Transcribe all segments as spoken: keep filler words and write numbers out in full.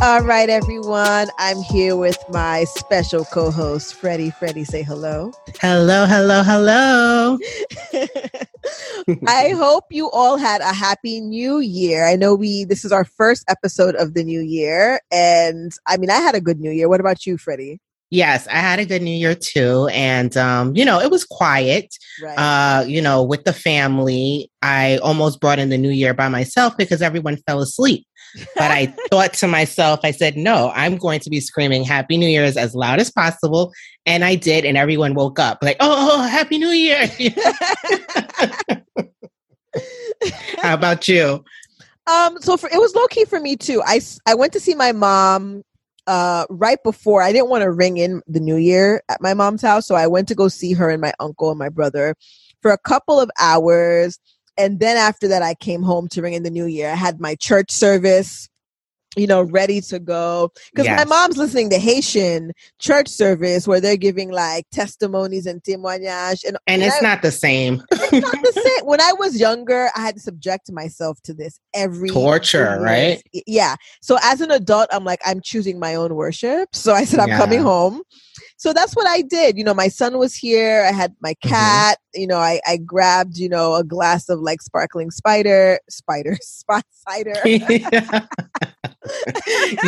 All right, everyone. I'm here with my special co-host, Freddie. Freddie, say hello. Hello, hello, hello. I hope you all had a happy new year. I know we this is our first episode of the new year. And I mean, I had a good new year. What about you, Freddie? Yes, I had a good new year, too. And, um, you know, it was quiet, right. uh, you know, with the family. I almost brought in the new year by myself because everyone fell asleep. But I thought to myself, I said, no, I'm going to be screaming Happy New Year's as loud as possible. And I did. And everyone woke up like, oh, oh Happy New Year. How about you? Um, so for, it was low key for me, too. I, I went to see my mom uh, right before. I didn't want to ring in the new year at my mom's house. So I went to go see her and my uncle and my brother for a couple of hours. And then after that, I came home to ring in the new year. I had my church service, you know, ready to go. Because yes. My mom's listening to Haitian church service where they're giving like testimonies and témoignages. And, and, and it's I, not the same. It's not the same. When I was younger, I had to subject myself to this every torture, right? Yeah. So as an adult, I'm like, I'm choosing my own worship. So I said, I'm yeah. coming home. So that's what I did. You know, my son was here. I had my cat. Mm-hmm. You know, I, I grabbed, you know, a glass of like sparkling spider, spider, spot cider. You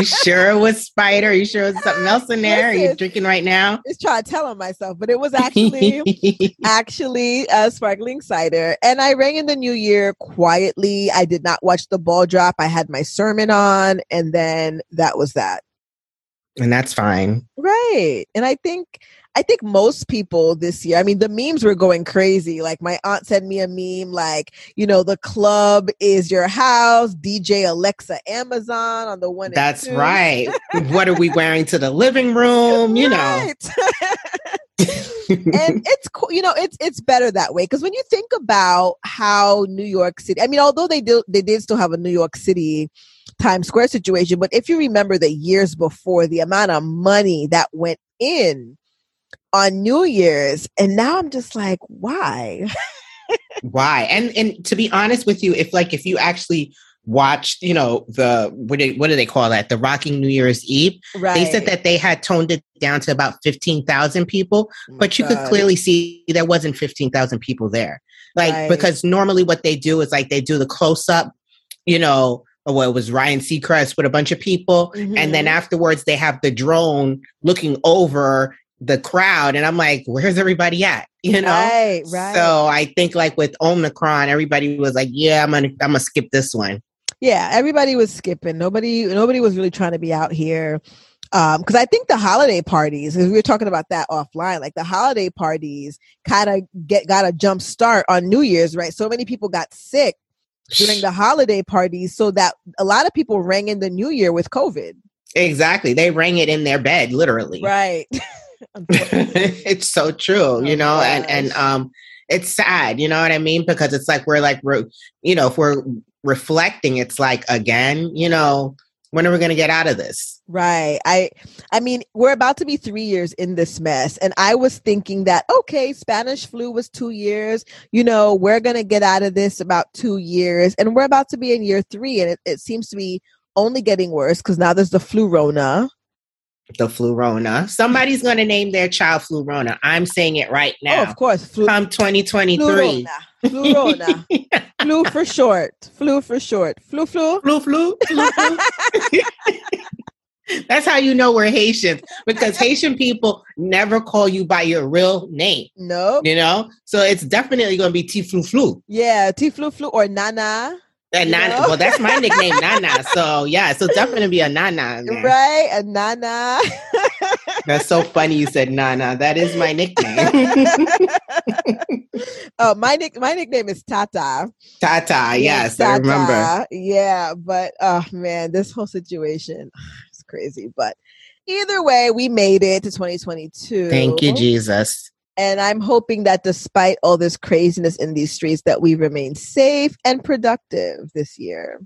sure it was spider? You sure it was something else in there? Are you drinking right now? Just trying to tell on myself, but it was actually, actually a sparkling cider. And I rang in the new year quietly. I did not watch the ball drop. I had my sermon on, and then that was that. And that's fine. Right. And I think I think most people this year, I mean, the memes were going crazy. Like my aunt sent me a meme like, you know, the club is your house, D J Alexa Amazon on the one. That's and two. Right. What are we wearing to the living room? You right. know. And it's cool, you know, it's it's better that way. Because when you think about how New York City, I mean, although they do, they did still have a New York City Times Square situation, but if you remember the years before, the amount of money that went in on New Year's, and now I'm just like, why? Why? And and to be honest with you, if like if you actually watched, you know, the what do, what do they call that? The Rocking New Year's Eve. Right. They said that they had toned it down to about fifteen thousand people, oh but you God. Could clearly see there wasn't fifteen thousand people there, like right. because normally what they do is like they do the close up, you know. Well, it was Ryan Seacrest with a bunch of people. Mm-hmm. And then afterwards, they have the drone looking over the crowd. And I'm like, where's everybody at? You know? Right, right. So I think like with Omicron, everybody was like, yeah, I'm going to I'm gonna skip this one. Yeah, everybody was skipping. Nobody nobody was really trying to be out here. Um, because I think the holiday parties, because we were talking about that offline, like the holiday parties kind of get got a jump start on New Year's, right? So many people got sick during the holiday parties, so that a lot of people rang in the new year with COVID. Exactly. They rang it in their bed, literally. Right. It's so true, oh, you know, gosh. and, and, um, it's sad, you know what I mean? Because it's like, we're like, we're, you know, if we're reflecting, it's like, again, you know, when are we going to get out of this? Right. I, I mean, we're about to be three years in this mess. And I was thinking that, okay, Spanish flu was two years, you know, we're going to get out of this about two years and we're about to be in year three. And it, it seems to be only getting worse because now there's the flu Rona. The flu Rona. Somebody's going to name their child flu Rona. I'm saying it right now. Oh, of course. Flu- Come twenty twenty-three. Flu Rona. Flu Rona. Flu for short. Flu for short. Flu, flu. Flu, flu. Flu, flu. That's how you know we're Haitians, because Haitian people never call you by your real name. No. Nope. You know? So it's definitely going to be T Flu Flu. Yeah. T Flu Flu or Nana. And Nana, well, that's my nickname, Nana. So yeah, so definitely be a Nana. Man. Right, a Nana. That's so funny you said Nana. That is my nickname. Oh, my nick, my nickname is Tata. Tata, yes, Tata. I remember. Yeah, but oh man, this whole situation is crazy. But either way, we made it to twenty twenty-two. Thank you, Jesus. And I'm hoping that despite all this craziness in these streets, that we remain safe and productive this year.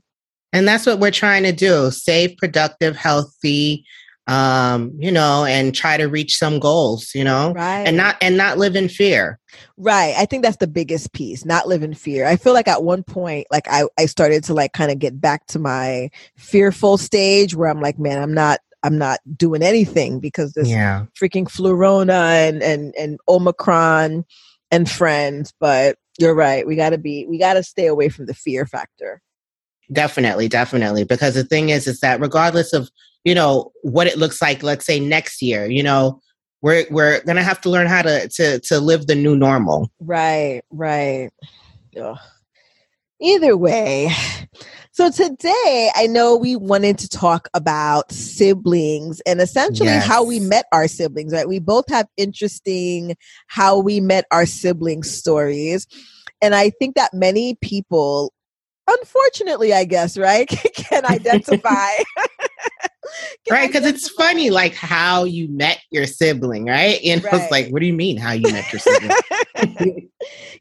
And that's what we're trying to do. Safe, productive, healthy, um, you know, and try to reach some goals, you know, right. and not and not live in fear. Right. I think that's the biggest piece, not live in fear. I feel like at one point, like I, I started to like kind of get back to my fearful stage where I'm like, man, I'm not I'm not doing anything because this yeah. freaking Flurona and, and, and Omicron and friends. But you're right. We got to be we got to stay away from the fear factor. Definitely, definitely. Because the thing is, is that regardless of, you know, what it looks like, let's say next year, you know, we're we're going to have to learn how to, to, to live the new normal. Right, right. Ugh. Either way. So today, I know we wanted to talk about siblings and essentially yes. how we met our siblings, right? We both have interesting how we met our siblings stories. And I think that many people, unfortunately, I guess, right, can identify. Can right, because it's funny, like how you met your sibling, right? And right. I was like, what do you mean how you met your sibling?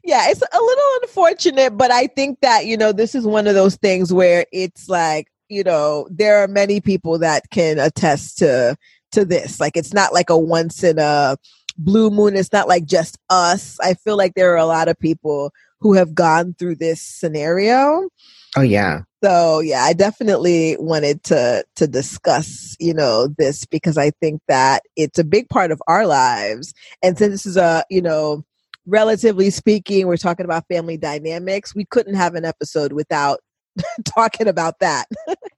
Yeah, it's a little unfortunate, but I think that, you know, this is one of those things where it's like, you know, there are many people that can attest to to this. Like, it's not like a once in a blue moon. It's not like just us. I feel like there are a lot of people who have gone through this scenario. Oh, yeah. So, yeah, I definitely wanted to to discuss, you know, this because I think that it's a big part of our lives. And since this is a, you know, relatively speaking, we're talking about family dynamics. We couldn't have an episode without talking about that.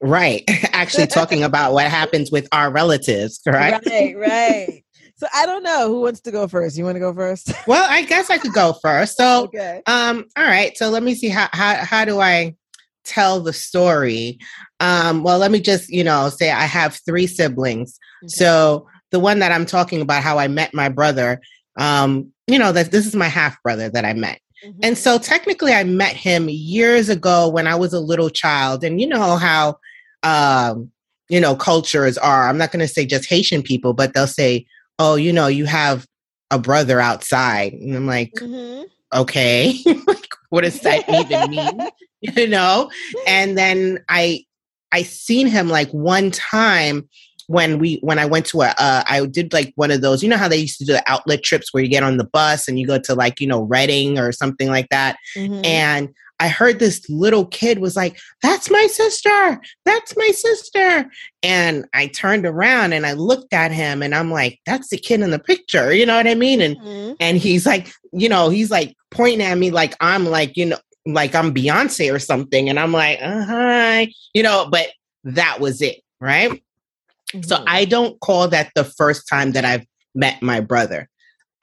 Right. Actually talking about what happens with our relatives, right? Right, right. So I don't know who wants to go first. You want to go first? Well, I guess I could go first. So, okay. um, all right. So let me see how, how, how do I tell the story? Um, well, let me just, you know, say I have three siblings. Okay. So the one that I'm talking about, how I met my brother, um, you know, that this is my half brother that I met. Mm-hmm. And so technically I met him years ago when I was a little child, and you know how, um, you know, cultures are, I'm not going to say just Haitian people, but they'll say, oh, you know, you have a brother outside. And I'm like, mm-hmm. okay, like, what does that even mean? You know? And then I, I seen him like one time when we, when I went to a, uh, I did like one of those, you know how they used to do the outlet trips where you get on the bus and you go to like, you know, Reading or something like that. Mm-hmm. And I heard this little kid was like, that's my sister. That's my sister. And I turned around and I looked at him and I'm like, that's the kid in the picture. You know what I mean? And, mm-hmm. and he's like, you know, he's like pointing at me like, I'm like, you know, like I'm Beyonce or something. And I'm like, uh, hi, you know, but that was it. Right. Mm-hmm. So I don't call that the first time that I've met my brother.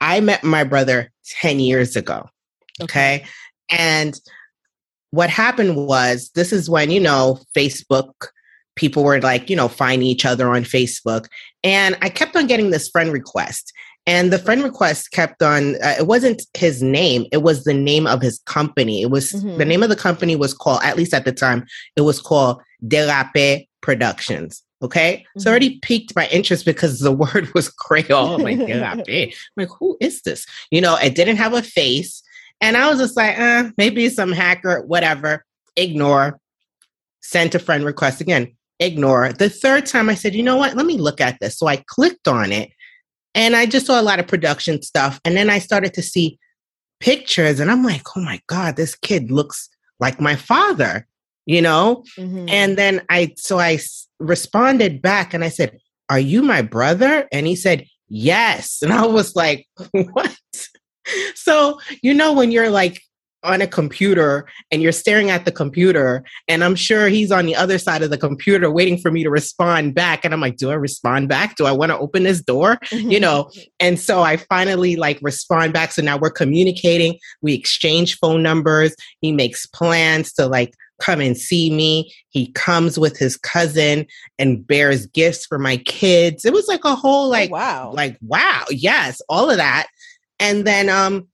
I met my brother ten years ago. Okay. okay? And what happened was, this is when, you know, Facebook, people were like, you know, finding each other on Facebook. And I kept on getting this friend request. And the friend request kept on, uh, it wasn't his name. It was the name of his company. It was mm-hmm. the name of the company was called, at least at the time, it was called Derape Productions. Okay. Mm-hmm. So it already piqued my interest because the word was Creole. I'm like, Derape. I'm like, who is this? You know, it didn't have a face. And I was just like, eh, maybe some hacker, whatever, ignore, sent a friend request again, ignore. The third time I said, you know what, let me look at this. So I clicked on it and I just saw a lot of production stuff. And then I started to see pictures and I'm like, oh my God, this kid looks like my father, you know? Mm-hmm. And then I, so I responded back and I said, are you my brother? And he said, yes. And I was like, what? So, you know, when you're like on a computer and you're staring at the computer and I'm sure he's on the other side of the computer waiting for me to respond back. And I'm like, do I respond back? Do I want to open this door? You know? And so I finally like respond back. So now we're communicating. We exchange phone numbers. He makes plans to like come and see me. He comes with his cousin and bears gifts for my kids. It was like a whole like, oh, wow, like, wow. Yes. All of that. And then um,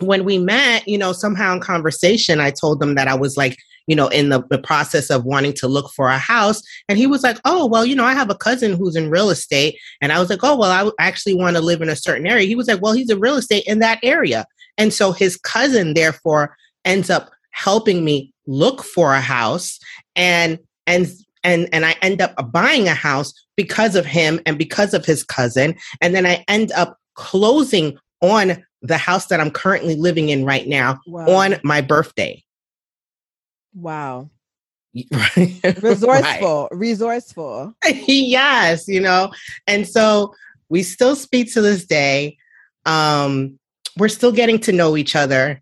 when we met, you know, somehow in conversation, I told them that I was like, you know, in the, the process of wanting to look for a house. And he was like, oh, well, you know, I have a cousin who's in real estate. And I was like, oh, well, I w- actually want to live in a certain area. He was like, well, he's in real estate in that area. And so his cousin, therefore, ends up helping me look for a house and and and and I end up buying a house because of him and because of his cousin. And then I end up closing on the house that I'm currently living in right now wow. on my birthday. Wow. Resourceful, right. resourceful. Yes, you know. And so we still speak to this day. Um, we're still getting to know each other.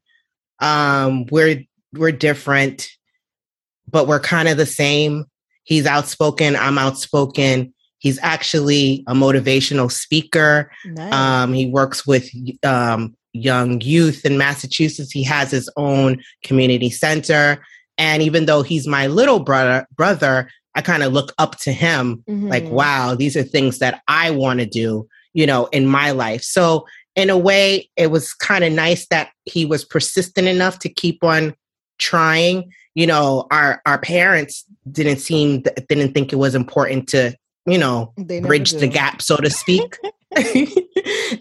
Um, we're we're different, but we're kind of the same. He's outspoken. I'm outspoken. He's actually a motivational speaker. Nice. Um, he works with um, young youth in Massachusetts. He has his own community center. And even though he's my little brother, brother, I kind of look up to him mm-hmm. like, wow, these are things that I want to do, you know, in my life. So in a way, it was kind of nice that he was persistent enough to keep on trying. You know, our our parents didn't seem didn't think it was important to, you know, bridge the gap, so to speak.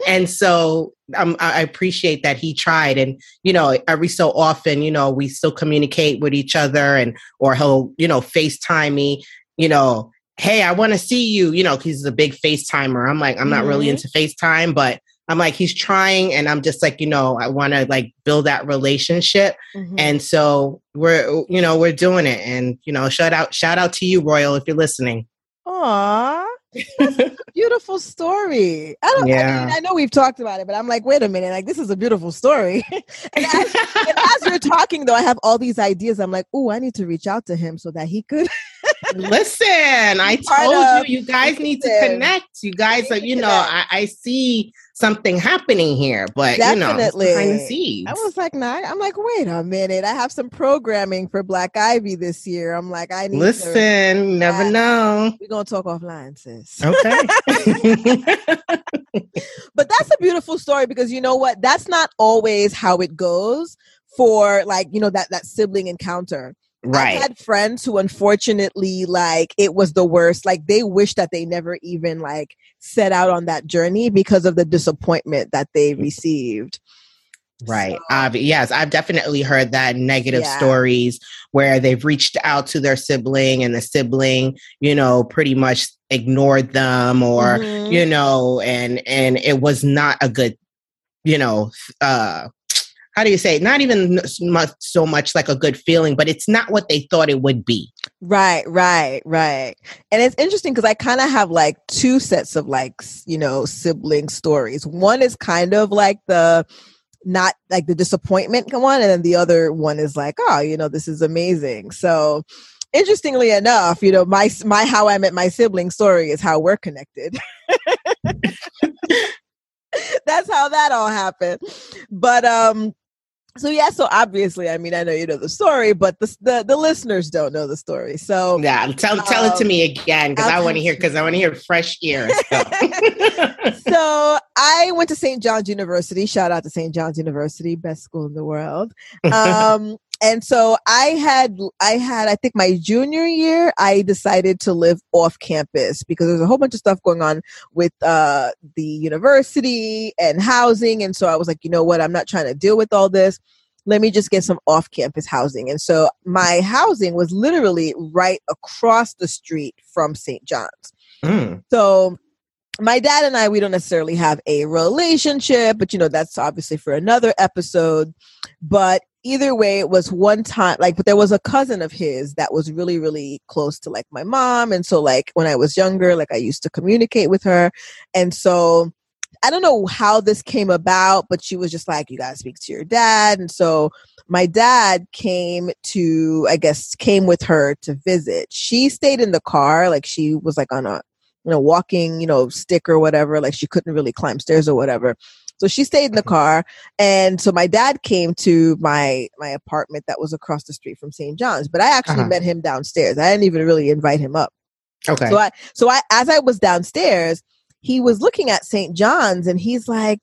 And so um, I appreciate that he tried. And, you know, every so often, you know, we still communicate with each other, and or he'll, you know, FaceTime me, you know, hey, I want to see you, you know, because he's a big FaceTimer. I'm like, I'm not mm-hmm. really into FaceTime, but I'm like, he's trying. And I'm just like, you know, I want to like build that relationship. Mm-hmm. And so we're, you know, we're doing it. And, you know, shout out, shout out to you, Royal, if you're listening. Aww. That's a beautiful story. I don't yeah. I mean, I know we've talked about it, but I'm like, wait a minute, like this is a beautiful story. and, as, and as you're talking, though, I have all these ideas. I'm like, oh, I need to reach out to him so that he could listen. I told you, you guys need to connect. You guys are, you know, I, I see something happening here, but definitely. You know, behind the scenes. I was like, nah, I'm like, wait a minute. I have some programming for Black Ivy this year. I'm like, I need listen, to listen, never I, know. We're gonna talk offline, sis. Okay. But that's a beautiful story, because you know what? That's not always how it goes for, like, you know, that that sibling encounter. Right. I had friends who, unfortunately, like it was the worst. Like they wish that they never even like set out on that journey because of the disappointment that they received. Right. So, uh, yes, I've definitely heard that negative yeah. stories where they've reached out to their sibling and the sibling, you know, pretty much ignored them, or mm-hmm. you know, and and it was not a good, you know. uh How do you say? Not even so much like a good feeling, but it's not what they thought it would be. Right, right, right. And it's interesting because I kind of have like two sets of like, you know, sibling stories. One is kind of like the not like the disappointment one. And then the other one is like, oh, you know, this is amazing. So interestingly enough, you know, my, my, how I met my sibling story is how we're connected. That's how that all happened. But, um, So, yeah, so obviously, I mean, I know you know the story, but the the, the listeners don't know the story. So, yeah, tell, tell um, it to me again, because I want to hear, because I want to hear fresh ears. So. So, I went to Saint John's University. Shout out to Saint John's University, best school in the world. Um, and so I had, I had, I think my junior year, I decided to live off campus because there's a whole bunch of stuff going on with uh, the university and housing. And so I was like, you know what, I'm not trying to deal with all this. Let me just get some off-campus housing. And so my housing was literally right across the street from Saint John's. Mm. So my dad and I, we don't necessarily have a relationship, but, you know, that's obviously for another episode. But either way, it was one time, like, but there was a cousin of his that was really, really close to, like, my mom. And so, like, when I was younger, like, I used to communicate with her. And so I don't know how this came about, but she was just like, you got to speak to your dad. And so my dad came to, I guess, came with her to visit. She stayed in the car. Like she was like on a, you know, walking, you know, stick or whatever. Like she couldn't really climb stairs or whatever. So she stayed in the car. And so my dad came to my, my apartment that was across the street from Saint John's, but I actually uh-huh. met him downstairs. I didn't even really invite him up. Okay. So I, so I, as I was downstairs, he was looking at Saint John's and he's like,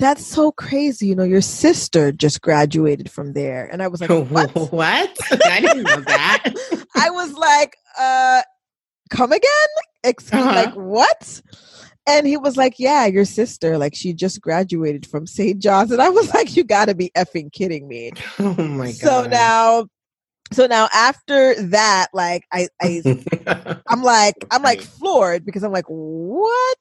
that's so crazy. You know, your sister just graduated from there. And I was like, what? What? I didn't know that. I was like, uh, come again? Excuse uh-huh. Like, what? And he was like, yeah, your sister, like she just graduated from Saint John's. And I was like, you gotta be effing kidding me. Oh my God. So now So now after that, like I, I I'm like I'm like floored because I'm like, what?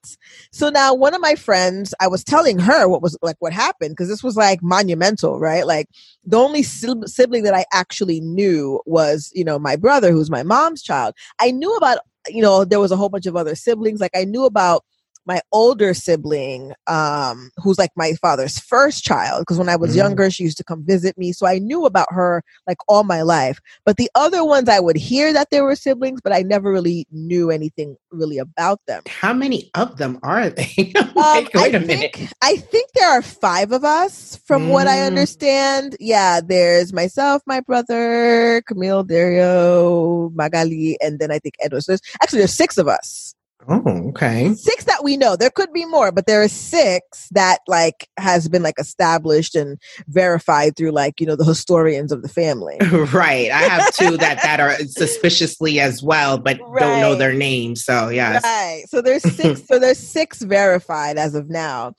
So now one of my friends, I was telling her what was like what happened, because this was like monumental, right? Like the only sibling that I actually knew was, you know, my brother, who's my mom's child. I knew about, you know, there was a whole bunch of other siblings. Like I knew about my older sibling, um, who's like my father's first child, because when I was mm. younger, she used to come visit me. So I knew about her like all my life. But the other ones, I would hear that there were siblings, but I never really knew anything really about them. How many of them are they? wait, um, wait I a minute. Think, I think there are five of us, from mm. what I understand. Yeah, there's myself, my brother, Camille, Dario, Magali, and then I think Edward. So there's, actually, there's six of us. Oh, okay. Six that we know. There could be more, but there are six that like has been like established and verified through like, you know, the historians of the family. Right. I have two that, that are suspiciously as well, but right. don't know their names. So yes. Right. So there's six so there's six verified as of now.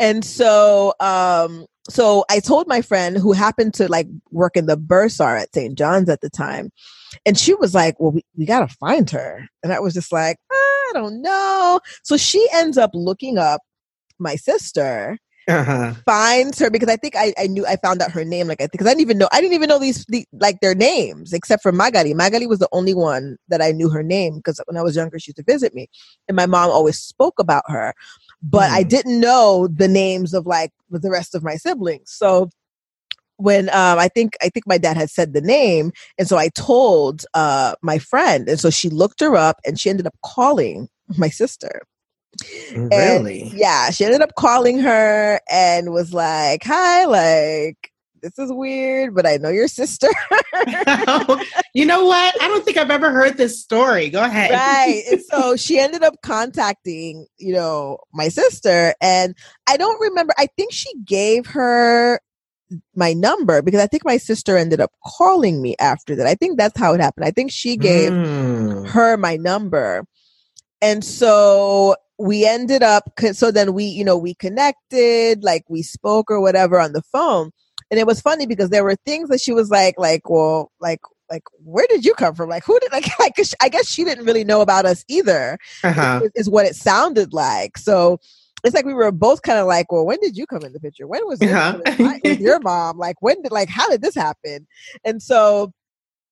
And so um so I told my friend, who happened to like work in the bursar at Saint John's at the time, and she was like, well, we, we gotta find her. And I was just like, I don't know. So she ends up looking up my sister, uh-huh. finds her, because I think I, I knew I found out her name. Like I because I didn't even know I didn't even know these the, like their names, except for Magali. Magali was the only one that I knew her name, because when I was younger, she used to visit me, and my mom always spoke about her, but mm. I didn't know the names of like the rest of my siblings. So when um, I think I think my dad had said the name, and so I told uh, my friend, and so she looked her up, and she ended up calling my sister. Really? And, yeah, she ended up calling her and was like, "Hi, like this is weird, but I know your sister." You know what? I don't think I've ever heard this story. Go ahead. Right. And so she ended up contacting, you know, my sister, and I don't remember. I think she gave her my number, because I think my sister ended up calling me after that. I think that's how it happened. I think she gave mm. her my number. And so we ended up, so then we, you know, we connected, like we spoke or whatever on the phone. And it was funny because there were things that she was like, like, well, like, like, where did you come from? Like, who did, like, like I guess she didn't really know about us either, uh-huh. is, is what it sounded like. So it's like we were both kind of like, well, when did you come in the picture? When was uh-huh. my, with your mom? Like, when did, like, how did this happen? And so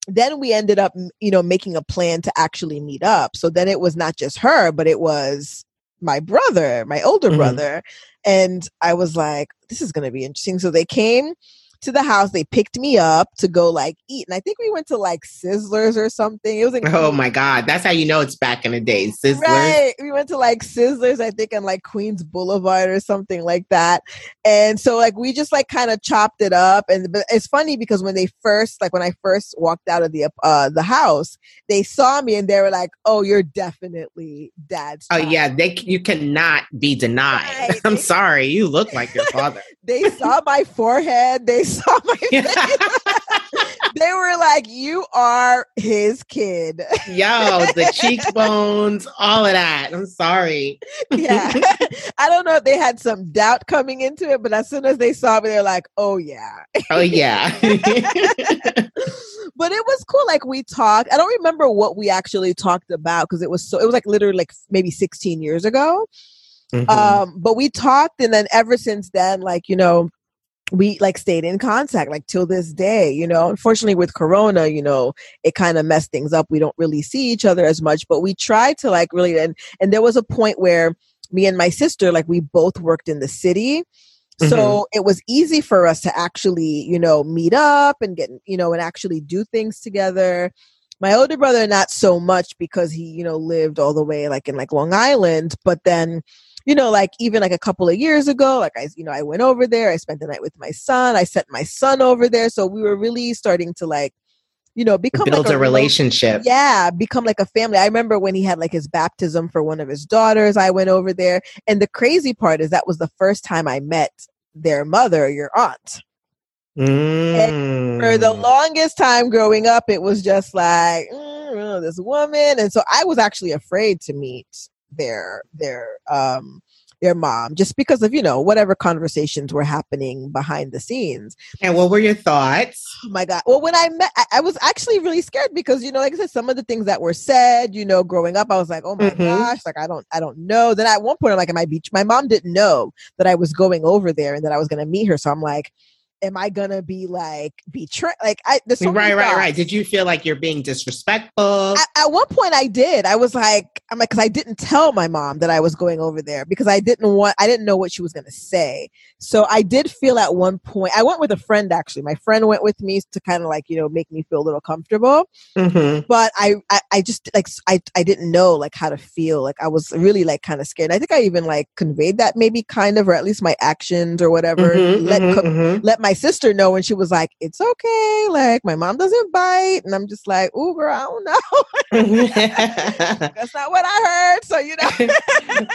then we ended up, you know, making a plan to actually meet up. So then it was not just her, but it was my brother, my older mm-hmm. brother. And I was like, this is going to be interesting. So they came to the house. They picked me up to go like eat. And I think we went to like Sizzlers or something. It was like, oh my God. That's how you know it's back in the day. Sizzlers. Right. We went to like Sizzlers, I think, on like Queens Boulevard or something like that. And so like, we just like kind of chopped it up. And but it's funny because when they first, like when I first walked out of the, uh, the house, they saw me and they were like, oh, you're definitely dad's child. Oh yeah. They, you cannot be denied. Right. I'm sorry. You look like your father. They saw my forehead. They saw my face. They were like, you are his kid. Yo, the cheekbones, all of that. I'm sorry. Yeah. I don't know if they had some doubt coming into it, but as soon as they saw me, they're like, oh yeah. Oh yeah. But it was cool. Like we talked, I don't remember what we actually talked about, because it was so, it was like literally like maybe sixteen years ago. Mm-hmm. Um, but we talked, and then ever since then, like, you know, we like stayed in contact like till this day, you know. Unfortunately with Corona, you know, it kind of messed things up. We don't really see each other as much, but we tried to like really, and, and there was a point where me and my sister, like we both worked in the city. Mm-hmm. So it was easy for us to actually, you know, meet up and get, you know, and actually do things together. My older brother, not so much, because he, you know, lived all the way like in like Long Island, but then, you know, like even like a couple of years ago, like I, you know, I went over there, I spent the night with my son, I sent my son over there. So we were really starting to like, you know, become build like a, a relationship. Yeah. Become like a family. I remember when he had like his baptism for one of his daughters, I went over there. And the crazy part is that was the first time I met their mother, your aunt. Mm. For the longest time growing up, it was just like, mm, this woman. And so I was actually afraid to meet their their um their mom, just because of, you know, whatever conversations were happening behind the scenes. And what were your thoughts? Oh my God. Well, when I met, I, I was actually really scared because, you know, like I said, some of the things that were said, you know, growing up, I was like, oh my mm-hmm. gosh, like, I don't, I don't know. Then at one point, I'm like, am I beach? My mom didn't know that I was going over there and that I was going to meet her. So I'm like, am I going to be like, betray? Like, I, there's so right, right, thoughts. right. Did you feel like you're being disrespectful? At, at one point I did. I was like, I'm like, cause I didn't tell my mom that I was going over there because I didn't want, I didn't know what she was going to say. So I did feel at one point, I went with a friend, actually. My friend went with me to kind of like, you know, make me feel a little comfortable, mm-hmm. but I, I, I just like, I, I didn't know like how to feel. Like I was really like kind of scared. I think I even like conveyed that maybe kind of, or at least my actions or whatever, mm-hmm, let, mm-hmm, co- mm-hmm. let my My sister know, and she was like, it's okay, like my mom doesn't bite. And I'm just like, ooh girl, I don't know. That's not what I heard, so you know.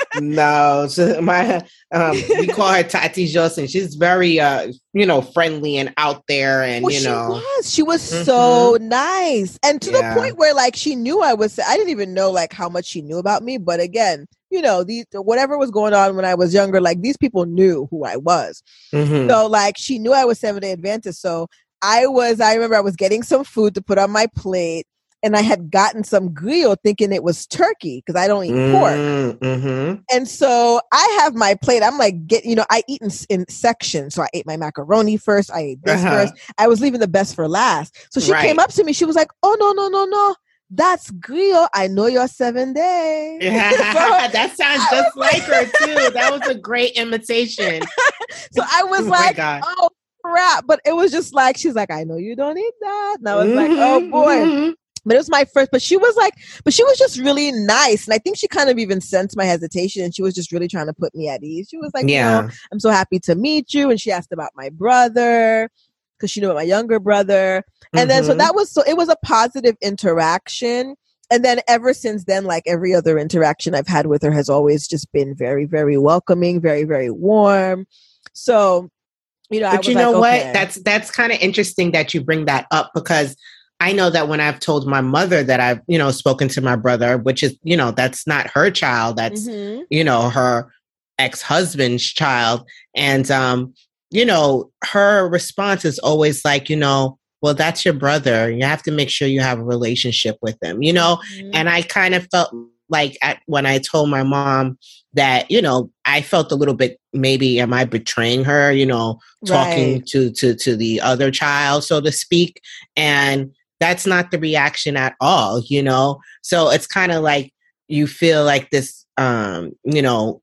No, so my um we call her Tati Jose. She's very uh you know friendly and out there, and well, you know she was, she was mm-hmm. so nice, and to yeah. the point where like she knew I was I didn't even know like how much she knew about me, but again, you know, these, whatever was going on when I was younger, like these people knew who I was. Mm-hmm. So like she knew I was Seventh-day Adventist. So I was, I remember I was getting some food to put on my plate, and I had gotten some griot thinking it was turkey because I don't eat pork. Mm-hmm. And so I have my plate. I'm like, get, you know, I eat in, in sections. So I ate my macaroni first. I ate this uh-huh. first. I was leaving the best for last. So she right. came up to me. She was like, oh, no, no, no, no. That's griot. I know you're seven days. Yeah, so, that sounds just like, like her too. That was a great imitation. So I was oh like, oh crap. But it was just like, she's like, I know you don't eat that. And I was mm-hmm, like, oh boy. Mm-hmm. But it was my first, but she was like, but she was just really nice. And I think she kind of even sensed my hesitation, and she was just really trying to put me at ease. She was like, yeah, no, I'm so happy to meet you. And she asked about my brother, because she knew my younger brother. And mm-hmm. then, so that was, so it was a positive interaction. And then ever since then, like every other interaction I've had with her has always just been very, very welcoming, very, very warm. So, you know, but I was you know like, what? Okay. That's, that's kind of interesting that you bring that up, because I know that when I've told my mother that I've, you know, spoken to my brother, which is, you know, that's not her child, that's, mm-hmm. you know, her ex-husband's child. And, um, you know, her response is always like, you know, well, that's your brother. You have to make sure you have a relationship with him, you know? Mm-hmm. And I kind of felt like at, when I told my mom that, you know, I felt a little bit, maybe am I betraying her, you know, talking right. to, to, to the other child, so to speak. And that's not the reaction at all, you know? So it's kind of like, you feel like this, um, you know,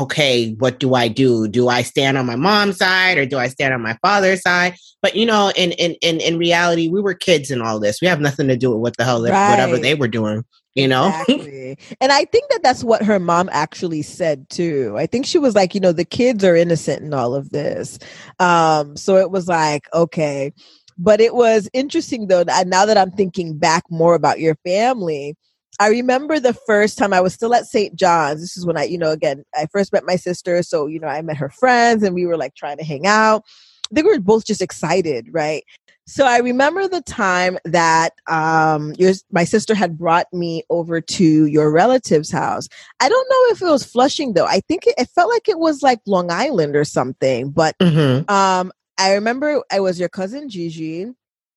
okay, what do I do? Do I stand on my mom's side or do I stand on my father's side? But, you know, in in in, in reality, we were kids in all this. We have nothing to do with what the hell, right. whatever they were doing, you know? Exactly. And I think that that's what her mom actually said, too. I think she was like, you know, the kids are innocent in all of this. Um, so it was like, okay. But it was interesting, though, that now that I'm thinking back more about your family, I remember the first time I was still at Saint John's. This is when I, you know, again, I first met my sister. So, you know, I met her friends and we were like trying to hang out. I think we were both just excited, right? So I remember the time that um, your, my sister had brought me over to your relative's house. I don't know if it was Flushing, though. I think it, it felt like it was like Long Island or something. But mm-hmm. um, I remember it was your cousin Gigi.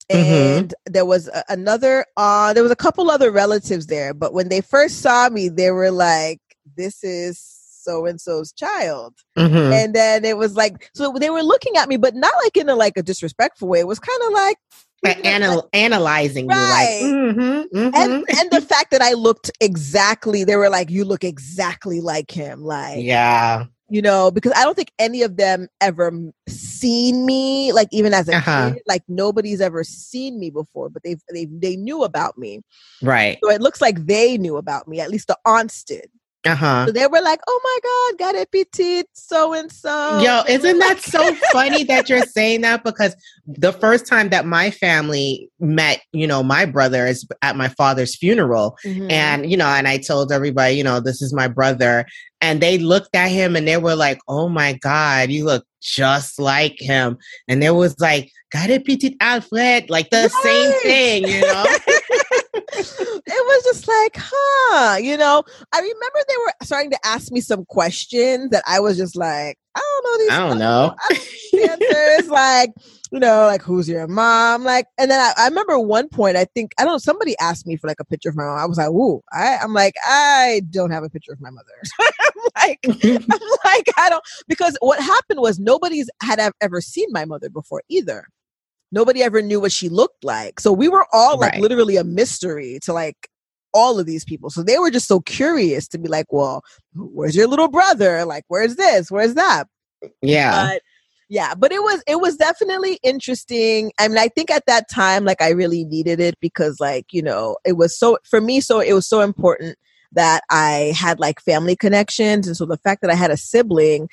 And mm-hmm. there was a, another, uh, there was a couple other relatives there, but when they first saw me, they were like, this is so-and-so's child. Mm-hmm. And then it was like, so they were looking at me, but not like in a, like a disrespectful way. It was kind of like, but anal- analyzing right. you like, mm-hmm, mm-hmm. And, and the fact that I looked exactly, they were like, you look exactly like him. Like, yeah. You know, because I don't think any of them ever seen me, like even as a uh-huh. kid, like nobody's ever seen me before, but they they they knew about me, right? So it looks like they knew about me. At least the aunts did. Uh huh. So they were like, "Oh my God, got petite, so and so." Yo, isn't that so funny that you're saying that? Because the first time that my family met, you know, my brother is at my father's funeral, mm-hmm. and you know, and I told everybody, you know, this is my brother. And they looked at him and they were like, oh my God, you look just like him. And there was like, got it, petit Alfred, like the yes! same thing, you know? It was was like, huh, you know, I remember they were starting to ask me some questions that I was just like, I don't know. These I don't know. I don't know answers, like, you know, like, who's your mom? Like, and then I, I remember one point, I think, I don't know, somebody asked me for like a picture of my mom. I was like, ooh, I, I'm like, I don't have a picture of my mother. I'm like, I'm like, I don't, because what happened was nobody's had ever seen my mother before either. Nobody ever knew what she looked like. So we were all like right. literally a mystery to like all of these people. So they were just so curious to be like, well, where's your little brother? Like, where's this? Where's that? Yeah. But, yeah. But it was, it was definitely interesting. I mean, I think at that time, like I really needed it because like, you know, it was so, for me, so it was so important that I had like family connections. And so the fact that I had a sibling,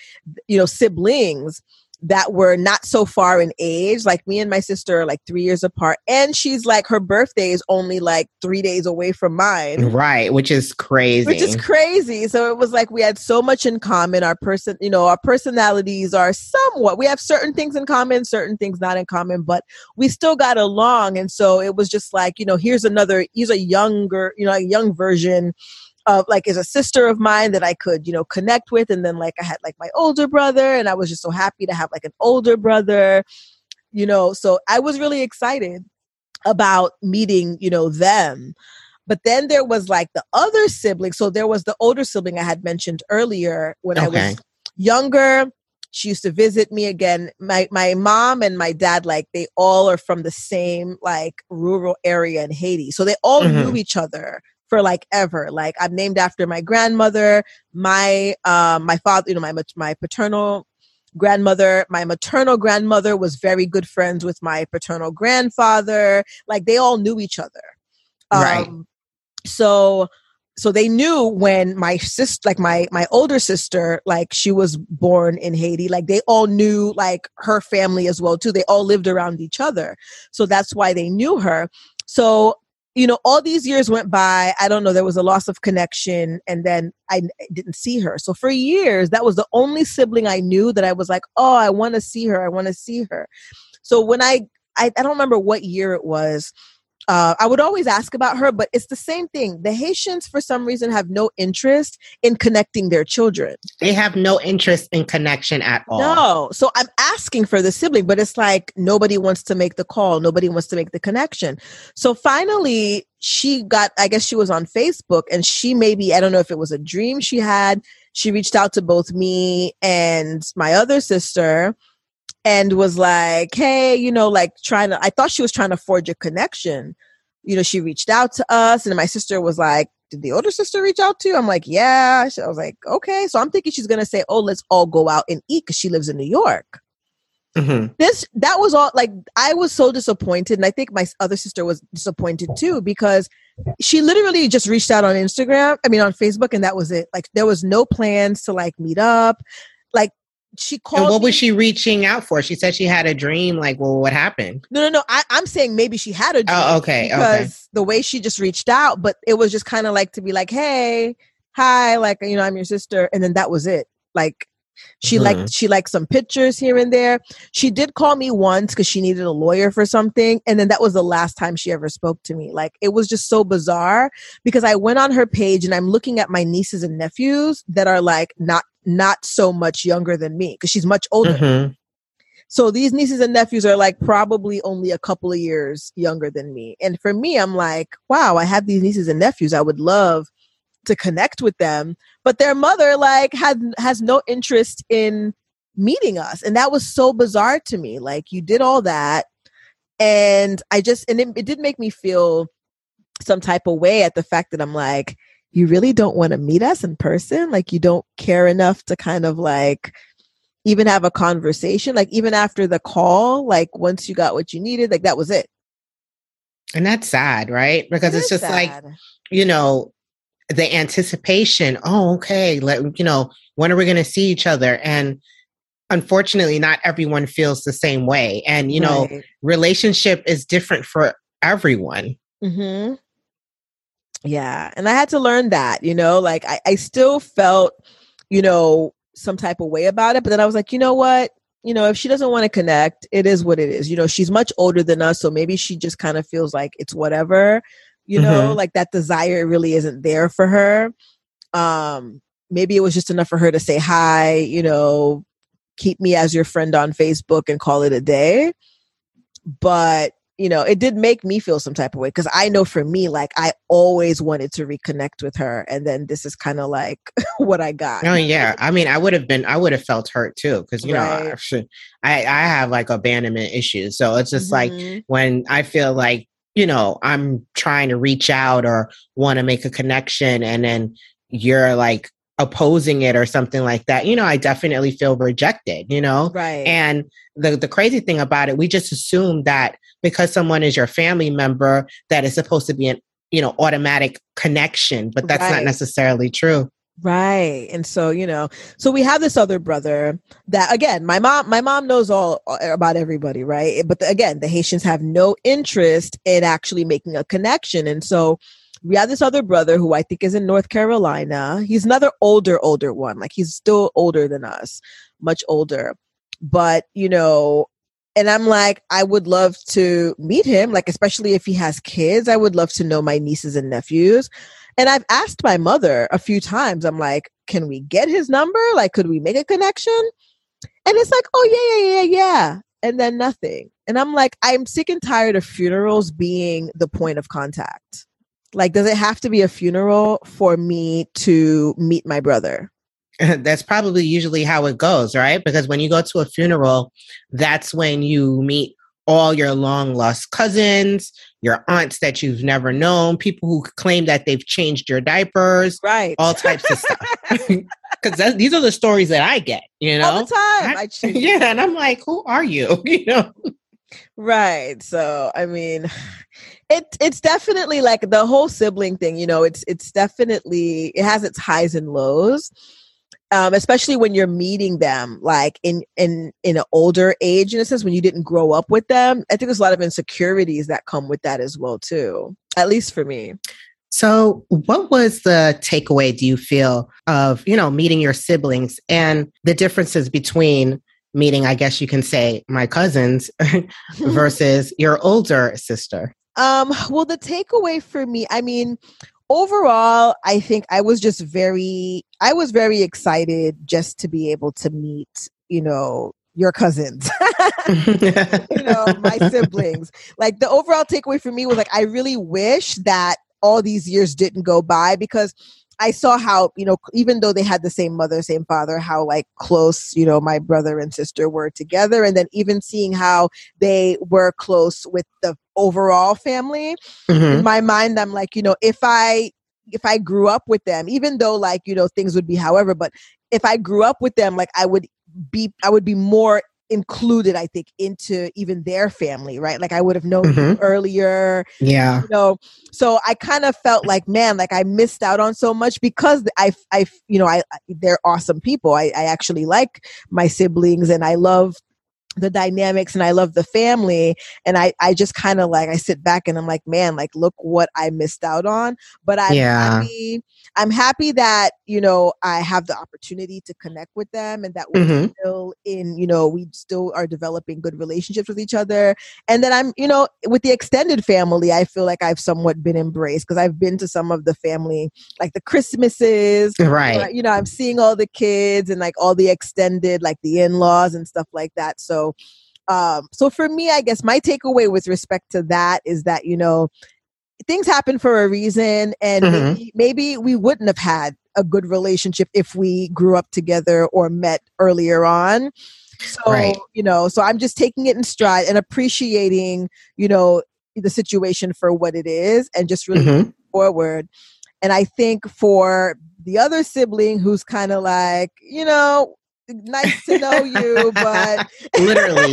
you know, siblings, that were not so far in age, like me and my sister are like three years apart, and she's like, her birthday is only like three days away from mine, right? Which is crazy. Which is crazy. So it was like we had so much in common. Our person, you know, our personalities are somewhat. We have certain things in common, certain things not in common, but we still got along. And so it was just like, you know, here's another. Here's a younger, you know, a young version. Of like is a sister of mine that I could, you know, connect with. And then like I had like my older brother, and I was just so happy to have like an older brother, you know, so I was really excited about meeting, you know, them. But then there was like the other sibling. So there was the older sibling I had mentioned earlier when okay. I was younger. She used to visit me again. My my mom and my dad, like they all are from the same like rural area in Haiti. So they all mm-hmm. knew each other. For like ever, like I'm named after my grandmother, my uh, my father, you know, my my paternal grandmother, my maternal grandmother was very good friends with my paternal grandfather. Like they all knew each other, um, right? So, so they knew when my sister, like my my older sister, like she was born in Haiti. Like they all knew like her family as well too. They all lived around each other, so that's why they knew her. So. You know, all these years went by. I don't know. There was a loss of connection, and then I didn't see her. So for years, that was the only sibling I knew that I was like, "Oh, I want to see her. I want to see her." So when I, I, I don't remember what year it was. Uh, I would always ask about her, but it's the same thing. The Haitians, for some reason, have no interest in connecting their children. They have no interest in connection at all. No. So I'm asking for the sibling, but it's like nobody wants to make the call. Nobody wants to make the connection. So finally, she got, I guess she was on Facebook, and she maybe, I don't know if it was a dream she had. She reached out to both me and my other sister. And was like, hey, you know, like trying to, I thought she was trying to forge a connection. You know, she reached out to us, and my sister was like, did the older sister reach out to you? I'm like, yeah. I was like, okay. So I'm thinking she's going to say, oh, let's all go out and eat because she lives in New York. Mm-hmm. This, that was all, like, I was so disappointed. And I think my other sister was disappointed too, because she literally just reached out on Instagram, I mean, on Facebook, and that was it. Like, there was no plans to like meet up. Like, she called. And what was she reaching out for? She said she had a dream. Like, well, what happened? No, no, no. I, I'm saying maybe she had a dream. Oh, okay. Because okay. the way she just reached out, but it was just kind of like to be like, hey, hi, like, you know, I'm your sister. And then that was it. Like, she mm-hmm. liked, she liked some pictures here and there. She did call me once because she needed a lawyer for something. And then that was the last time she ever spoke to me. Like, it was just so bizarre because I went on her page and I'm looking at my nieces and nephews that are like not not so much younger than me because she's much older. Mm-hmm. So these nieces and nephews are like probably only a couple of years younger than me. And for me, I'm like, wow, I have these nieces and nephews. I would love to connect with them, but their mother like had has no interest in meeting us. And that was so bizarre to me. Like, you did all that. And I just, and it, it did make me feel some type of way at the fact that I'm like, you really don't want to meet us in person? Like, you don't care enough to kind of like even have a conversation. Like, even after the call, like once you got what you needed, like that was it. And that's sad, right? Because it it's just sad. Like, you know, the anticipation. Oh, okay. Let, you know, when are we going to see each other? And unfortunately, not everyone feels the same way. And, you know, right. relationship is different for everyone. Mm-hmm. Yeah. And I had to learn that, you know, like I, I still felt, you know, some type of way about it. But then I was like, you know what, you know, if she doesn't want to connect, it is what it is. You know, she's much older than us. So maybe she just kind of feels like it's whatever, you know, mm-hmm. like that desire really isn't there for her. Um, maybe it was just enough for her to say hi, you know, keep me as your friend on Facebook and call it a day. But, you know, it did make me feel some type of way because I know for me, like I always wanted to reconnect with her. And then this is kind of like what I got. Oh, yeah. I mean, I would have been I would have felt hurt, too, because, you right. know, I, I have like abandonment issues. So it's just mm-hmm. like when I feel like, you know, I'm trying to reach out or want to make a connection and then you're like opposing it or something like that, you know, I definitely feel rejected, you know? Right. And the, the crazy thing about it, we just assume that because someone is your family member, that it's supposed to be an, you know, automatic connection, but that's right. not necessarily true. Right. And so, you know, so we have this other brother that, again, my mom, my mom knows all about everybody. Right. But the, again, the Haitians have no interest in actually making a connection. And so we have this other brother who I think is in North Carolina. He's another older, older one. Like he's still older than us, much older, but you know, and I'm like, I would love to meet him. Like, especially if he has kids, I would love to know my nieces and nephews. And I've asked my mother a few times, I'm like, can we get his number? Like, could we make a connection? And it's like, oh, yeah, yeah, yeah, yeah. And then nothing. And I'm like, I'm sick and tired of funerals being the point of contact. Like, does it have to be a funeral for me to meet my brother? That's probably usually how it goes, right? Because when you go to a funeral, that's when you meet all your long lost cousins, your aunts that you've never known, people who claim that they've changed your diapers, right? All types of stuff. Because these are the stories that I get, you know, all the time. I, I yeah, and I'm like, who are you? You know, right? So, I mean, it it's definitely like the whole sibling thing. You know, it's it's definitely it has its highs and lows. Um, especially when you're meeting them, like in, in, in an older age, in a sense, when you didn't grow up with them. I think there's a lot of insecurities that come with that as well, too, at least for me. So what was the takeaway, do you feel, of, you know, meeting your siblings and the differences between meeting, I guess you can say, my cousins versus your older sister? Um, well, the takeaway for me, I mean, overall, I think I was just very, I was very excited just to be able to meet, you know, your cousins, you know, my siblings. Like the overall takeaway for me was like, I really wish that all these years didn't go by because I saw how, you know, even though they had the same mother, same father, how like close, you know, my brother and sister were together. And then even seeing how they were close with the overall family, mm-hmm. in my mind, I'm like, you know, if I, if I grew up with them, even though like, you know, things would be however, but if I grew up with them, like I would be, I would be more included, I think, into even their family, right? Like I would have known mm-hmm. earlier. Yeah. You know? So I kind of felt like, man, like I missed out on so much because I, I, you know, I, they're awesome people. I, I actually like my siblings and I love the dynamics and I love the family. And I, I just kind of like, I sit back and I'm like, man, like, look what I missed out on. But I'm yeah. happy. I'm happy that, you know, I have the opportunity to connect with them and that we're mm-hmm. still in, you know, we still are developing good relationships with each other. And then I'm, you know, with the extended family, I feel like I've somewhat been embraced because I've been to some of the family, like the Christmases, right? You know, I'm seeing all the kids and like all the extended, like the in-laws and stuff like that. So, Um, so for me, I guess my takeaway with respect to that is that, you know, things happen for a reason and mm-hmm. maybe, maybe we wouldn't have had a good relationship if we grew up together or met earlier on. So, right. you know, so I'm just taking it in stride and appreciating, you know, the situation for what it is and just really mm-hmm. moving forward. And I think for the other sibling who's kind of like, you know, nice to know you, but literally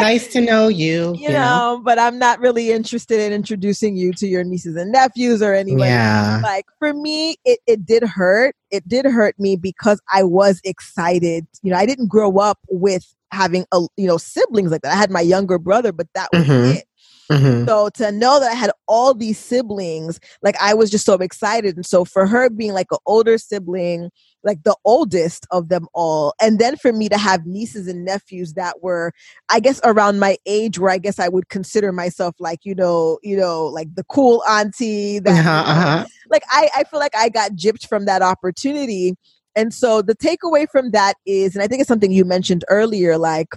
nice to know you, you know, know, but I'm not really interested in introducing you to your nieces and nephews or anyone. Yeah. Like for me, it, it did hurt. It did hurt me because I was excited. You know, I didn't grow up with having a, you know, siblings like that. I had my younger brother, but that was mm-hmm. it. Mm-hmm. So to know that I had all these siblings, like I was just so excited. And so for her being like an older sibling, like the oldest of them all. And then for me to have nieces and nephews that were, I guess, around my age, where I guess I would consider myself like, you know, you know, like the cool auntie. That uh-huh, uh-huh. Like, I, I feel like I got gypped from that opportunity. And so the takeaway from that is, and I think it's something you mentioned earlier, like,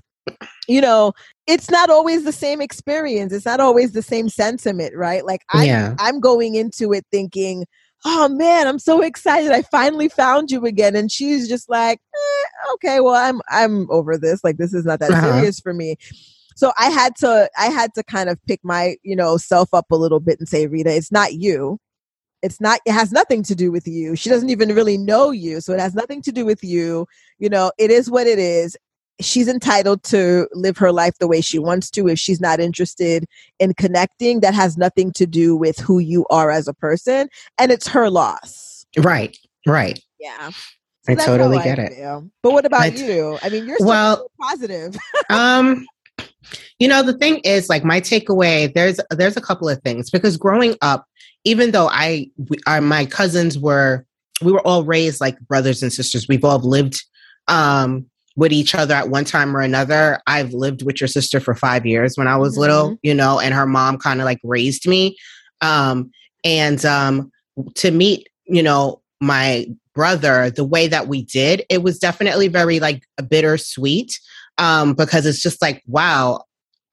you know, it's not always the same experience. It's not always the same sentiment, right? Like I, yeah. I'm going into it thinking, oh man, I'm so excited. I finally found you again. And she's just like, eh, okay, well, I'm, I'm over this. Like, this is not that uh-huh. serious for me. So I had to, I had to kind of pick my, you know, self up a little bit and say, Rita, it's not you. It's not, it has nothing to do with you. She doesn't even really know you. So it has nothing to do with you. You know, it is what it is. She's entitled to live her life the way she wants to. If she's not interested in connecting, that has nothing to do with who you are as a person. And it's her loss. Right. Right. Yeah. So I totally I get feel. It. But what about I t- you? I mean, you're still well, so positive. um, you know, the thing is, like, my takeaway, there's, there's a couple of things, because growing up, even though I, we, our, my cousins were, we were all raised like brothers and sisters. We've all lived, um, with each other at one time or another. I've lived with your sister for five years when I was mm-hmm. little, you know, and her mom kind of like raised me. Um, and um, to meet, you know, my brother, the way that we did, it was definitely very like bittersweet, um, because it's just like, wow,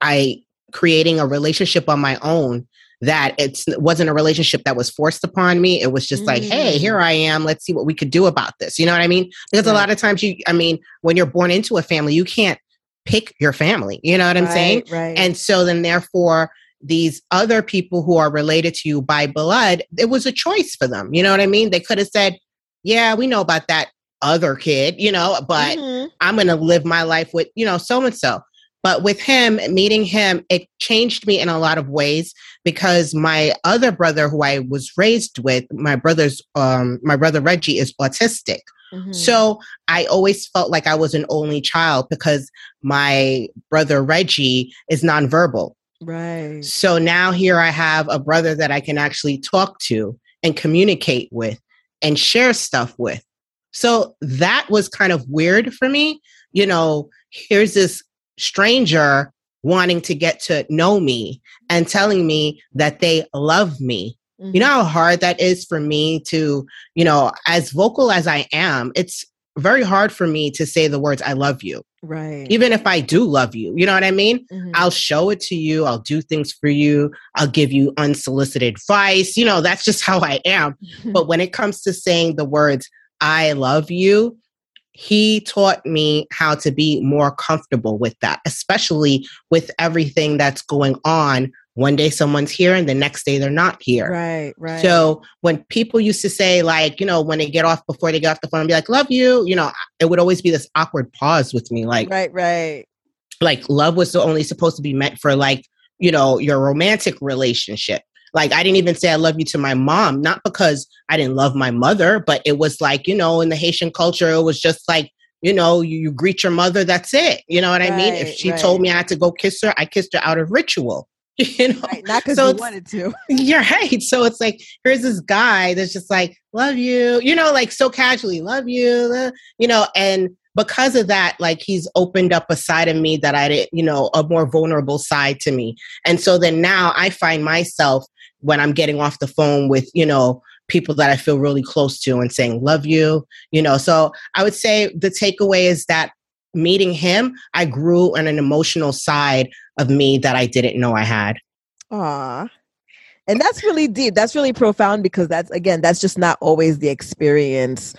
I creating a relationship on my own that it's, it wasn't a relationship that was forced upon me. It was just mm. like, hey, here I am. Let's see what we could do about this. You know what I mean? Because right. a lot of times you, I mean, when you're born into a family, you can't pick your family. You know what I'm right, saying? Right. And so then therefore these other people who are related to you by blood, it was a choice for them. You know what I mean? They could have said, yeah, we know about that other kid, you know, but mm-hmm. I'm going to live my life with, you know, so-and-so. But with him, meeting him, it changed me in a lot of ways, because my other brother who I was raised with, my brother's, um, my brother Reggie is autistic. Mm-hmm. So I always felt like I was an only child because my brother Reggie is nonverbal. Right. So now here I have a brother that I can actually talk to and communicate with and share stuff with. So that was kind of weird for me. You know, here's this stranger wanting to get to know me and telling me that they love me. Mm-hmm. You know how hard that is for me to, you know, as vocal as I am, it's very hard for me to say the words, I love you. Right. Even if I do love you, you know what I mean? Mm-hmm. I'll show it to you. I'll do things for you. I'll give you unsolicited advice. You know, that's just how I am. Mm-hmm. But when it comes to saying the words, I love you, he taught me how to be more comfortable with that, especially with everything that's going on. One day someone's here and the next day they're not here. Right, right. So when people used to say, like, you know, when they get off, before they get off the phone, I'd be like, love you. You know, it would always be this awkward pause with me. Like, right, right. Like, love was only supposed to be meant for, like, you know, your romantic relationship. Like, I didn't even say I love you to my mom, not because I didn't love my mother, but it was like, you know, in the Haitian culture, it was just like, you know, you, you greet your mother, that's it. You know what right, I mean? If she right. told me I had to go kiss her, I kissed her out of ritual. You know, right, not because so you wanted to. You're right. So it's like, here's this guy that's just like, love you, you know, like so casually, love you, you know, and because of that, like, he's opened up a side of me that I didn't, you know, a more vulnerable side to me. And so then now I find myself, when I'm getting off the phone with, you know, people that I feel really close to and saying, love you, you know. So I would say the takeaway is that meeting him, I grew on an emotional side of me that I didn't know I had. Aw. And that's really deep. That's really profound, because that's, again, that's just not always the experience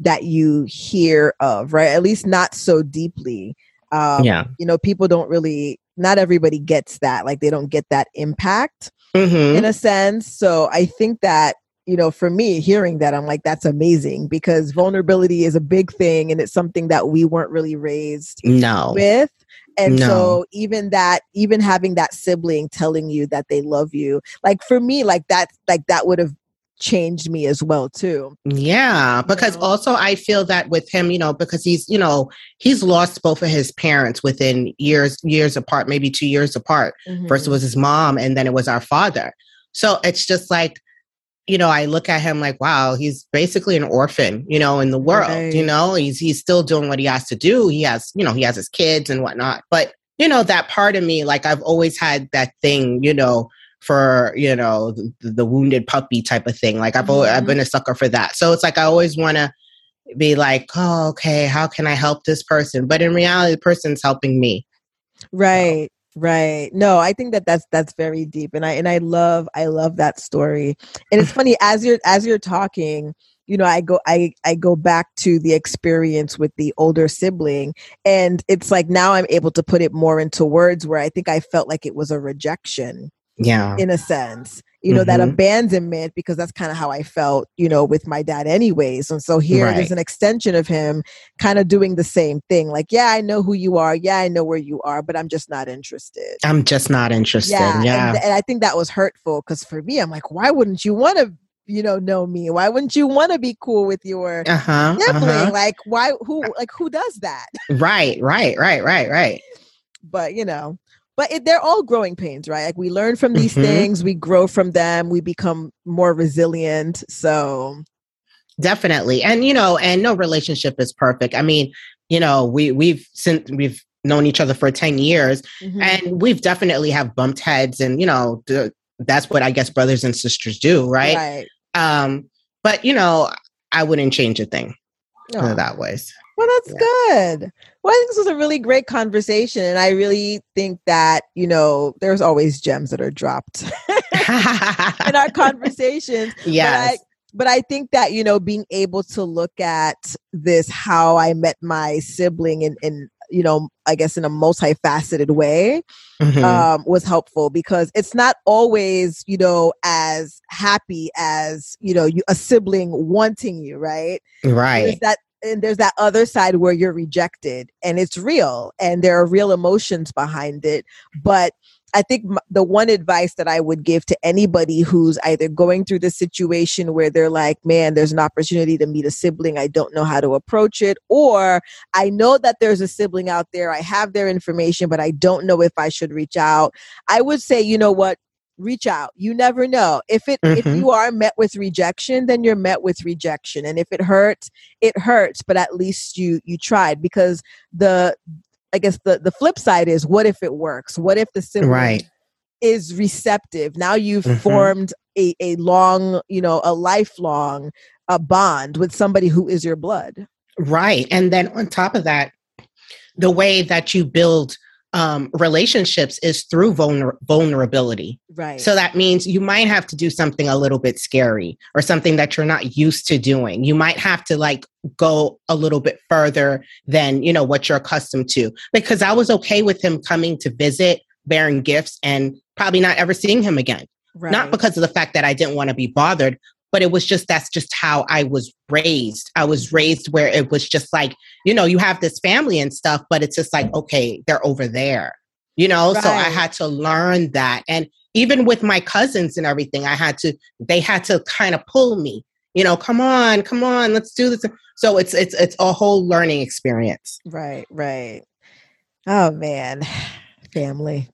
that you hear of, right? At least not so deeply. Um, yeah. You know, people don't really, not everybody gets that. Like, they don't get that impact. Mm-hmm. In a sense. So I think that, you know, for me, hearing that, I'm like, that's amazing, because vulnerability is a big thing, and it's something that we weren't really raised no. with. And no. so even that, even having that sibling telling you that they love you, like, for me, like that, like that would have changed me as well too. Yeah. Because you know? Also I feel that with him, you know, because he's, you know, he's lost both of his parents within years, years apart, maybe two years apart. Mm-hmm. First it was his mom, and then it was our father. So it's just like, you know, I look at him like, wow, he's basically an orphan, you know, in the world, right. you know, he's, he's still doing what he has to do. He has, you know, he has his kids and whatnot. But, you know, that part of me, like I've always had that thing, you know, for, you know, the, the wounded puppy type of thing. Like I've, mm-hmm. always, I've been a sucker for that. So it's like, I always want to be like, oh, okay, how can I help this person? But in reality, the person's helping me. Right. So. Right. No, I think that that's, that's very deep. And I, and I love, I love that story. And it's funny, as you're, as you're talking, you know, I go, I, I go back to the experience with the older sibling, and it's like, now I'm able to put it more into words where I think I felt like it was a rejection. Yeah. In a sense, you know, mm-hmm. that abandonment, because that's kind of how I felt, you know, with my dad anyways. And so here right. there's an extension of him kind of doing the same thing. Like, yeah, I know who you are. Yeah, I know where you are, but I'm just not interested. I'm just not interested. Yeah. yeah. And, and I think that was hurtful, because for me, I'm like, why wouldn't you want to, you know, know me? Why wouldn't you want to be cool with your uh-huh, sibling? Uh-huh. Like, why, who, like, who does that? Right, right, right, right, right. But, you know. But it, they're all growing pains, right? Like we learn from these mm-hmm. things, we grow from them, we become more resilient. So definitely. And, you know, and no relationship is perfect. I mean, you know, we, we've since we've known each other for ten years mm-hmm. and we've definitely have bumped heads, and, you know, th- that's what I guess brothers and sisters do. Right. right. Um, but, you know, I wouldn't change a thing oh. that ways. Well, that's yeah. good. Well, I think this was a really great conversation. And I really think that, you know, there's always gems that are dropped in our conversations. Yes. But I, but I think that, you know, being able to look at this, how I met my sibling in, in you know, I guess in a multifaceted way mm-hmm. um, was helpful, because it's not always, you know, as happy as, you know, you, a sibling wanting you, right? Right. There's that, and there's that other side where you're rejected, and it's real, and there are real emotions behind it. But I think m- the one advice that I would give to anybody who's either going through the situation where they're like, man, there's an opportunity to meet a sibling, I don't know how to approach it, or I know that there's a sibling out there, I have their information, but I don't know if I should reach out. I would say, you know what? Reach out. You never know. If it mm-hmm. if you are met with rejection, then you're met with rejection. And if it hurts, it hurts, but at least you you tried. Because the I guess the, the flip side is, what if it works? What if the sibling right. is receptive? Now you've mm-hmm. formed a, a long, you know, a lifelong a bond with somebody who is your blood. Right. And then on top of that, the way that you build Um, relationships is through vulner- vulnerability. Right. So that means you might have to do something a little bit scary, or something that you're not used to doing. You might have to like go a little bit further than, you know, what you're accustomed to, because I was okay with him coming to visit, bearing gifts, and probably not ever seeing him again. Right. Not because of the fact that I didn't want to be bothered, but it was just, that's just how I was raised. I was raised where it was just like, you know, you have this family and stuff, but it's just like, okay, they're over there, you know? Right. So I had to learn that. And even with my cousins and everything, I had to, they had to kind of pull me, you know, come on, come on, let's do this. So it's, it's, it's a whole learning experience. Right. Right. Oh man. Family.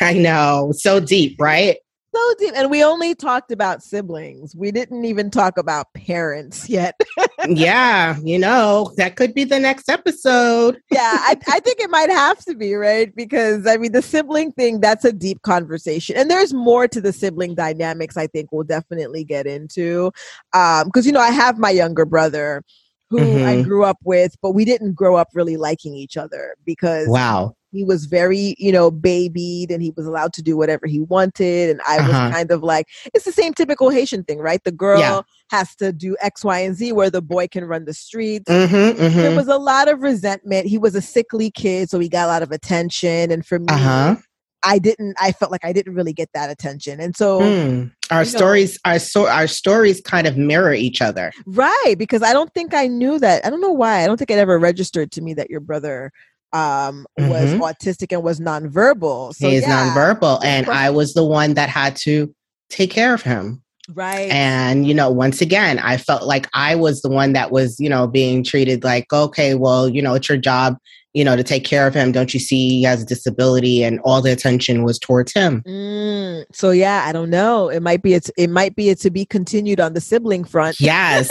I know. So deep, right? So deep. And we only talked about siblings. We didn't even talk about parents yet. Yeah. You know, that could be the next episode. Yeah. I, I think it might have to be, right? Because I mean, the sibling thing, that's a deep conversation. And there's more to the sibling dynamics, I think we'll definitely get into. Um, 'cause, you know, I have my younger brother who mm-hmm. I grew up with, but we didn't grow up really liking each other, because wow. he was very, you know, babied, and he was allowed to do whatever he wanted. And I uh-huh. was kind of like, it's the same typical Haitian thing, right? The girl yeah. has to do X, Y, and Z, where the boy can run the streets. Mm-hmm, mm-hmm. There was a lot of resentment. He was a sickly kid, so he got a lot of attention. And for me, uh-huh. I didn't, I felt like I didn't really get that attention. And so mm. our stories, know, our, so- our stories kind of mirror each other. Right. Because I don't think I knew that. I don't know why. I don't think it ever registered to me that your brother um was mm-hmm. autistic and was nonverbal. So he's yeah. nonverbal, and I was the one that had to take care of him. Right. And, you know, once again, I felt like I was the one that was, you know, being treated like, okay, well, you know, it's your job, you know, to take care of him. Don't you see he has a disability? And all the attention was towards him. Mm, so, yeah, I don't know. It might be a t- it might be a to be continued on the sibling front. Yes.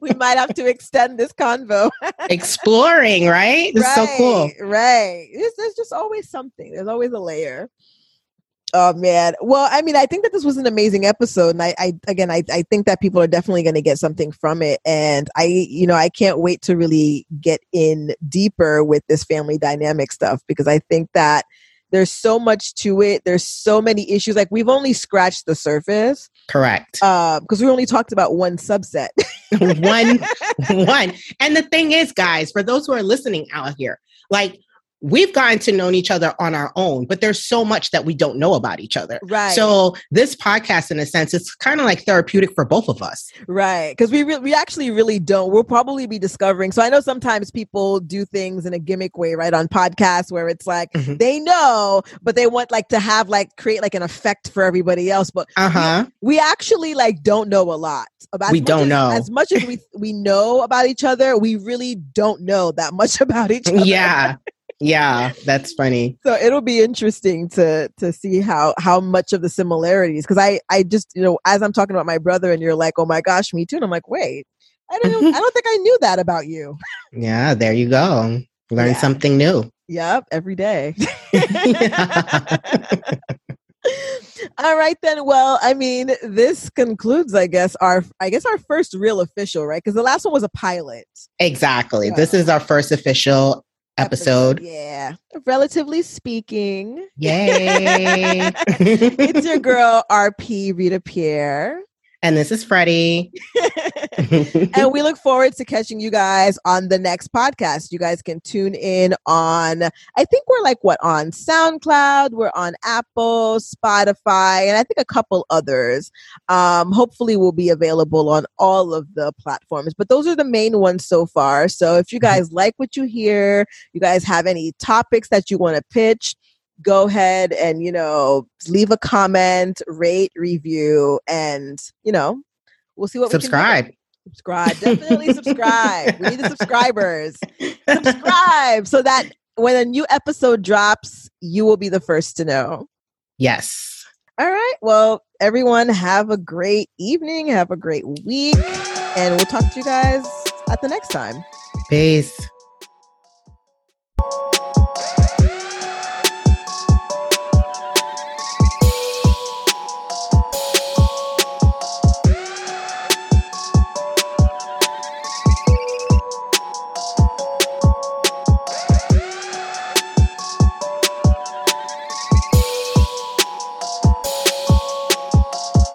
We might have to extend this convo. Exploring, right? It's right, so cool. Right. It's, there's just always something. There's always a layer. Oh, man. Well, I mean, I think that this was an amazing episode. And I, I again, I, I think that people are definitely going to get something from it. And I, you know, I can't wait to really get in deeper with this family dynamic stuff, because I think that there's so much to it. There's so many issues. Like, we've only scratched the surface. Correct. Uh, because we only talked about one subset. one, one. And the thing is, guys, for those who are listening out here, like, we've gotten to know each other on our own, but there's so much that we don't know about each other. Right. So this podcast, in a sense, it's kind of like therapeutic for both of us. Right. Because we re- we actually really don't. We'll probably be discovering. So I know sometimes people do things in a gimmick way, right, on podcasts where it's like, mm-hmm. they know, but they want like to have like create like an effect for everybody else. But uh-huh. we, we actually like don't know a lot about. We don't as, know as much as we we know about each other. We really don't know that much about each other. Yeah. Yeah, that's funny. So it'll be interesting to to see how how much of the similarities, because I I just, you know, as I'm talking about my brother and you're like, oh my gosh, me too, and I'm like, wait, I don't I don't think I knew that about you. Yeah, there you go. Learn yeah. something new. Yep, every day. All right then. Well, I mean, this concludes, I guess, our I guess our first real official, right? Because the last one was a pilot. Exactly. So. This is our first official episode. Yeah. Relatively speaking. Yay. It's your girl, R P Rita Pierre. And this is Freddie. And we look forward to catching you guys on the next podcast. You guys can tune in on, I think we're like, what, on SoundCloud, we're on Apple, Spotify, and I think a couple others. Um, hopefully we'll be available on all of the platforms, but those are the main ones so far. So if you guys like what you hear, you guys have any topics that you want to pitch, go ahead and, you know, leave a comment, rate, review, and, you know, we'll see what subscribe. we can subscribe. Subscribe. Definitely subscribe. We need the subscribers. Subscribe so that when a new episode drops, you will be the first to know. Yes. All right. Well, everyone have a great evening. Have a great week. And we'll talk to you guys at the next time. Peace.